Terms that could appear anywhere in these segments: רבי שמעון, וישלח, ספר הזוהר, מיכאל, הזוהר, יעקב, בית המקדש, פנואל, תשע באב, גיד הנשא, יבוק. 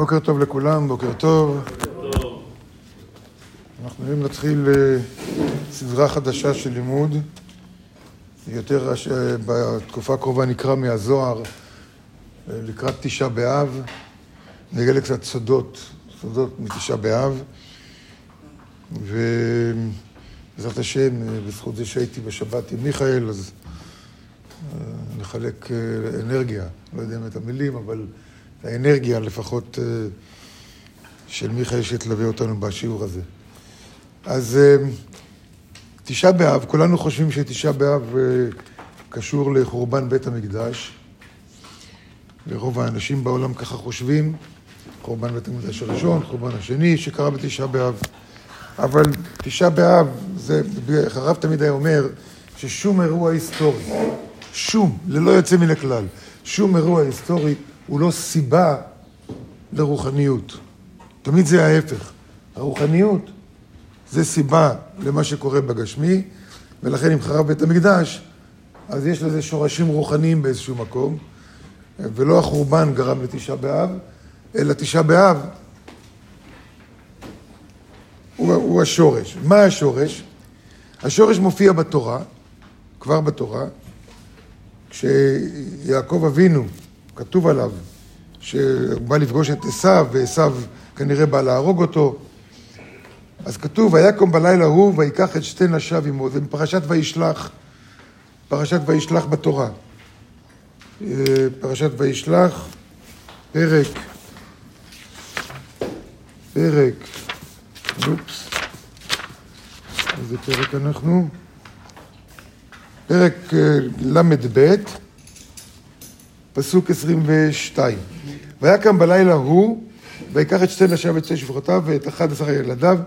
בוקר טוב לכולם, בוקר טוב. אנחנו היום נתחיל סדרה חדשה של לימוד. יותר בתקופה הקרובה נקרא מהזוהר לקראת תשע באב. נגלה קצת סודות מתשע באב. ובעזרת השם, בזכות זה שהייתי בשבת עם מיכאל, אז נחלק אנרגיה. לא יודע אם את המילים, אבל האנרגיה לפחות של מיכאל שתלווה אותנו בשיעור הזה. אז תשע באב, כולנו חושבים שתשע באב קשור לחורבן בית המקדש. לרוב האנשים בעולם ככה חושבים, חורבן בית המקדש הראשון, חורבן השני שקרה בתשע באב. אבל תשע באב, הרב תמיד היה אומר ששום אירוע היסטורי, ללא יוצא מן הכלל, שום אירוע היסטורי הוא לא סיבה לרוחניות. תמיד זה ההפך. הרוחניות זה סיבה למה שקורה בגשמי, ולכן אם חרב בית המקדש, אז יש לזה שורשים רוחניים באיזשהו מקום, ולא החורבן גרם לתשע באב, אלא תשע באב הוא השורש. מה השורש? השורש מופיע בתורה, כבר בתורה, כשיעקב אבינו, כתוב עליו, שבא לפגוש את עשיו, ועשיו כנראה בא להרוג אותו. אז כתוב, ויקום בלילה הוא, ויקח את שתי נשיו עמו. זה מפרשת וישלח, פרשת וישלח בתורה. פרשת וישלח, פרק, איזה פרק אנחנו? פרק ל"ב, פסוק 22. ויקם בלילה הוא, ויקח את שתי נשיו ואת שתי שפחותיו, ואת 11 ילדיו,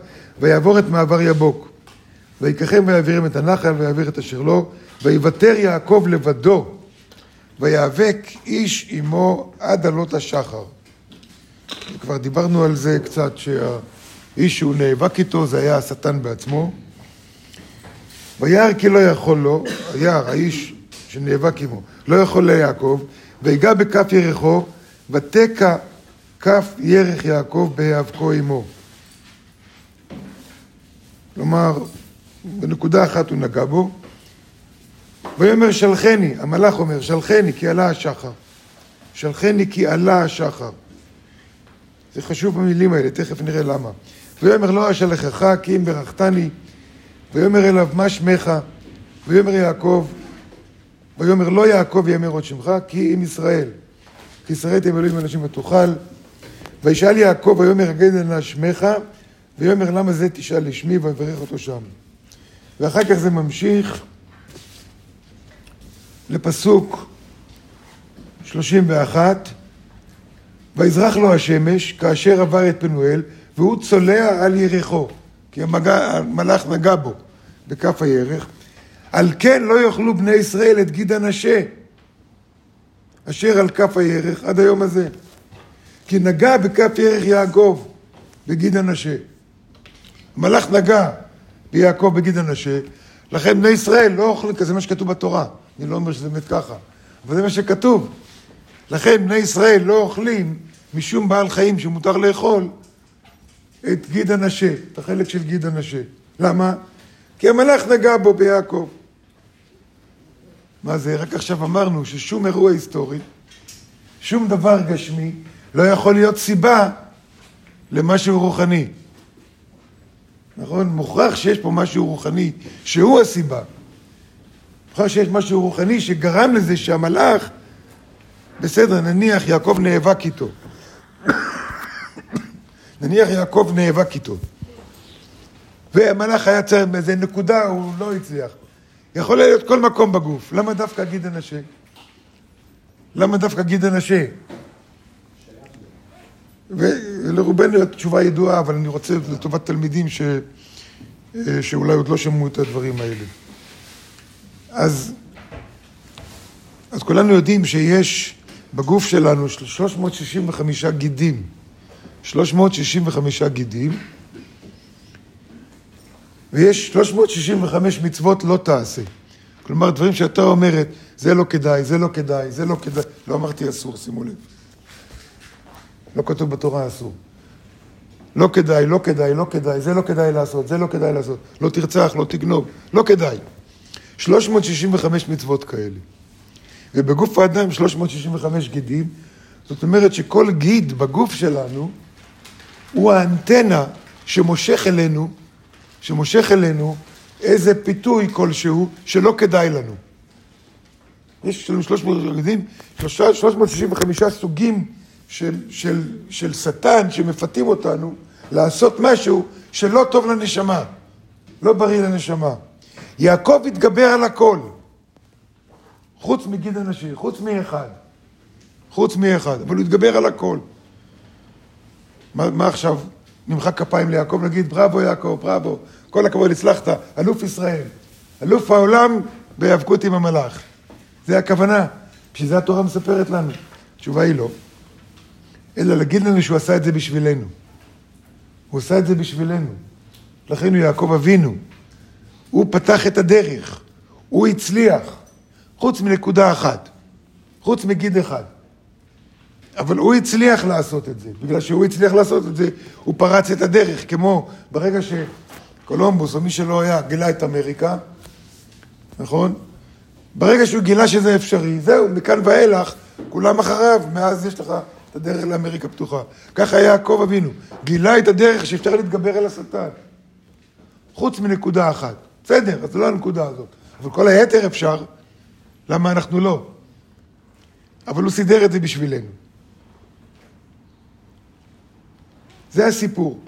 ויעבור את מעבר יבוק. ויקחם ויעבירם את הנחל, ויעביר את אשר לו, ויוותר יעקב לבדו, ויאבק איש עמו עד עלות השחר. כבר דיברנו על זה קצת, שהאיש שהוא נאבק איתו, זה היה השטן בעצמו. ויער כי לא יכול לו, היער, האיש שנאבק עמו, לא יכול ליעקב, ויגע בכף ירחו, ותקע כף ירח יעקב בהיאבקו עמו. כלומר, בנקודה אחת הוא נגע בו, ויאמר שלחני, המלאך אומר, שלחני כי עלה השחר. שלחני כי עלה השחר. זה חשוב במילים האלה, תכף נראה למה. ויאמר לא אשלחך כי אם ברכתני, ויאמר אליו מה שמך, ויאמר יעקב, ויאמר לא יעקב יאמר עוד שמך, כי עם ישראל. כי ישראל תהיה אלוהים אנשים ותוכל. וישאל יעקב, ויאמר גיד הנשא שמך, ויאמר למה זה תשאל לשמי, ויברך אותו שם. ואחר כך זה ממשיך לפסוק 31, ויזרח לו השמש, כאשר עבר את פנואל, והוא צולע על ירחו, כי המלאך נגע בו, בכף הירך. על כן לא יאכלו בני ישראל את גיד הנשא, אשר על כף הירך עד היום הזה. כי נגע בכף ירך יעקב בגיד הנשא. המלאך נגע ביעקב בגיד הנשא, לכן בני ישראל לא אוכלו, כי זה מה שכתוב בתורה. אני לא אומר שזה באמת ככה, אבל זה מה שכתוב. לכן בני ישראל לא אוכלים משום בעל חיים שמותר לאכול את גיד הנשא, את החלק של גיד הנשא. למה? כי המלאך נגע בו ביעקב. מה זה? רק עכשיו אמרנו ששום אירוע היסטורי, שום דבר גשמי, לא יכול להיות סיבה למשהו רוחני. נכון? מוכרח שיש פה משהו רוחני, שהוא הסיבה. מוכרח שיש משהו רוחני שגרם לזה שהמלאך, בסדר, נניח יעקב נאבק איתו. והמלאך היה צריך מאיזה נקודה, הוא לא הצליח. יכול להיות כל מקום בגוף. למה דווקא גיד הנשא? ולרובנו התשובה ידועה, אבל אני רוצה לטובת תלמידים שאולי עוד לא שמעו את הדברים האלה. אז כולנו יודעים שיש בגוף שלנו 365 גידים. 365 גידים. ויש 365 מצוות לא תעשה. כלומר, דברים שאתה אומרת, זה לא כדאי, לא אמרתי אסור, שימו לב. לא כתוב בתורה אסור. לא כדאי, לא כדאי, לא כדאי, זה לא כדאי לעשות, זה לא כדאי לעשות. לא תרצח, לא תגנוב, לא כדאי. 365 מצוות כאלה. ובגוף האדם 365 גידים. זאת אומרת שכל גיד בגוף שלנו הוא האנטנה שמושך אלינו איזה פיתוי כלשהו שלא כדאי לנו. יש לנו 300 גידים, 365 סוגים של שטן שמפתים אותנו לעשות משהו שלא טוב לנשמה, לא בריא לנשמה. יעקב התגבר על הכל, חוץ מגיד הנשא, חוץ מאחד, אבל הוא התגבר על הכל. מה עכשיו? נמחק כפיים ליעקב, נגיד בראבו יעקב, בראבו, כל הכבוד, הצלחת, אלוף ישראל, אלוף העולם בהיאבקות עם המלאך. זה הכוונה, בשביל זה התורה מספרת לנו. התשובה היא לא. אלא להגיד לנו שהוא עשה את זה בשבילנו. הוא עשה את זה בשבילנו. לכן יעקב אבינו, הוא פתח את הדרך, הוא הצליח, חוץ מנקודה אחת, חוץ מגיד אחד. אבל הוא הצליח לעשות את זה. בגלל שהוא הצליח לעשות את זה, הוא פרץ את הדרך, כמו ברגע שקולומבוס או מי שלא היה גילה את אמריקה, נכון? ברגע שהוא גילה שזה אפשרי, זהו, מכאן ואילך, כולם אחריו, מאז יש לך את הדרך לאמריקה פתוחה. ככה יעקב אבינו, גילה את הדרך שאפשר להתגבר על השטן. חוץ מנקודה אחת. בסדר, אז לא הנקודה הזאת. אבל כל היתר אפשר, למה אנחנו לא? אבל הוא סידר את זה בשבילנו. זה הסיפור.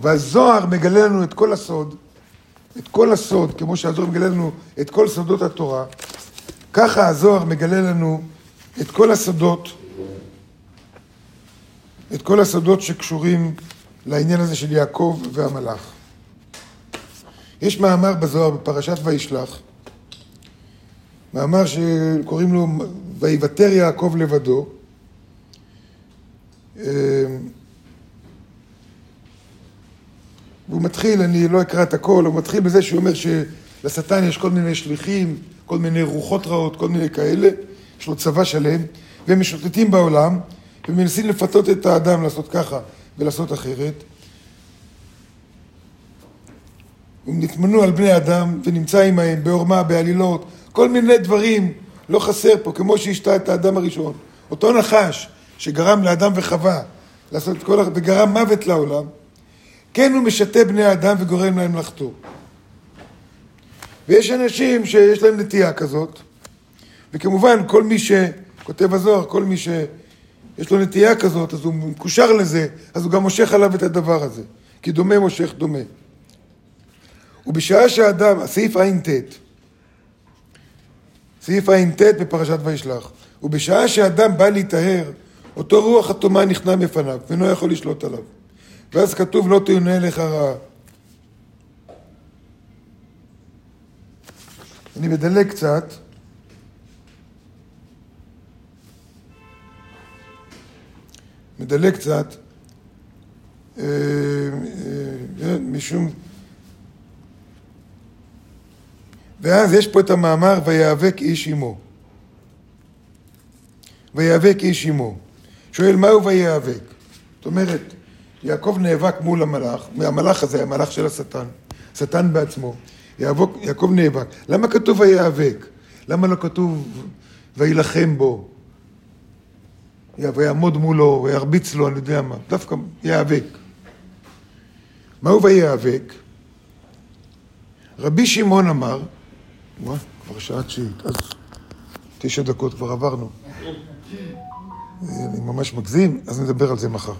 והזוהר מגלה לנו את כל הסוד, כמו שהזוהר מגלה לנו את כל סודות התורה, ככה הזוהר מגלה לנו את כל הסודות, שקשורים לעניין הזה של יעקב והמלאך. יש מאמר בזוהר בפרשת וישלח, מאמר שקוראים לו ויוותר יעקב לבדו, והוא מתחיל, אני לא אקרא את הכל, הוא מתחיל בזה שהוא אומר שלשטן יש כל מיני שליחים, כל מיני רוחות רעות, כל מיני כאלה, יש לו צבא שלם, והם משוטטים בעולם, ומנסים לפתות את האדם לעשות ככה ולעשות אחרת. הם נתמנו על בני אדם ונמצא עמהם בעורמה, בעלילות, כל מיני דברים לא חסר פה, כמו שהשתה את האדם הראשון. אותו נחש שגרם לאדם וחווה, וגרם מוות לעולם, כן הוא משתה בני האדם וגורם להם לחטוא. ויש אנשים שיש להם נטייה כזאת, וכמובן כל מי שכותב הזוהר, כל מי שיש לו נטייה כזאת, אז הוא מקושר לזה, אז הוא גם מושך עליו את הדבר הזה, כי דומה מושך דומה. ובשעה שהאדם, סעיף ע"ט בפרשת וישלח, ובשעה שהאדם בא להיטהר, אותו רוח הטומאה נכנע מפניו, ואינו יכול לשלוט עליו. ואז כתוב, לא תיונה לך רעה. אני מדלג קצת. ואז יש פה את המאמר, ויאבק איש עמו. שואל, מהו ויאבק? זאת אומרת, יעקב נאבק מול המלאך, המלאך הזה, המלאך של השטן, שטן בעצמו, יעקב נאבק. למה כתוב ויאבק? למה לא כתוב וילחם בו? ויעמוד מולו, וירביץ לו, אני יודע מה. דווקא יאבק. מהו ויאבק? רבי שמעון אמר, כבר שעה תשיעית, אז 9 דקות כבר עברנו. אני ממש מגזים, אז נדבר על זה מחר.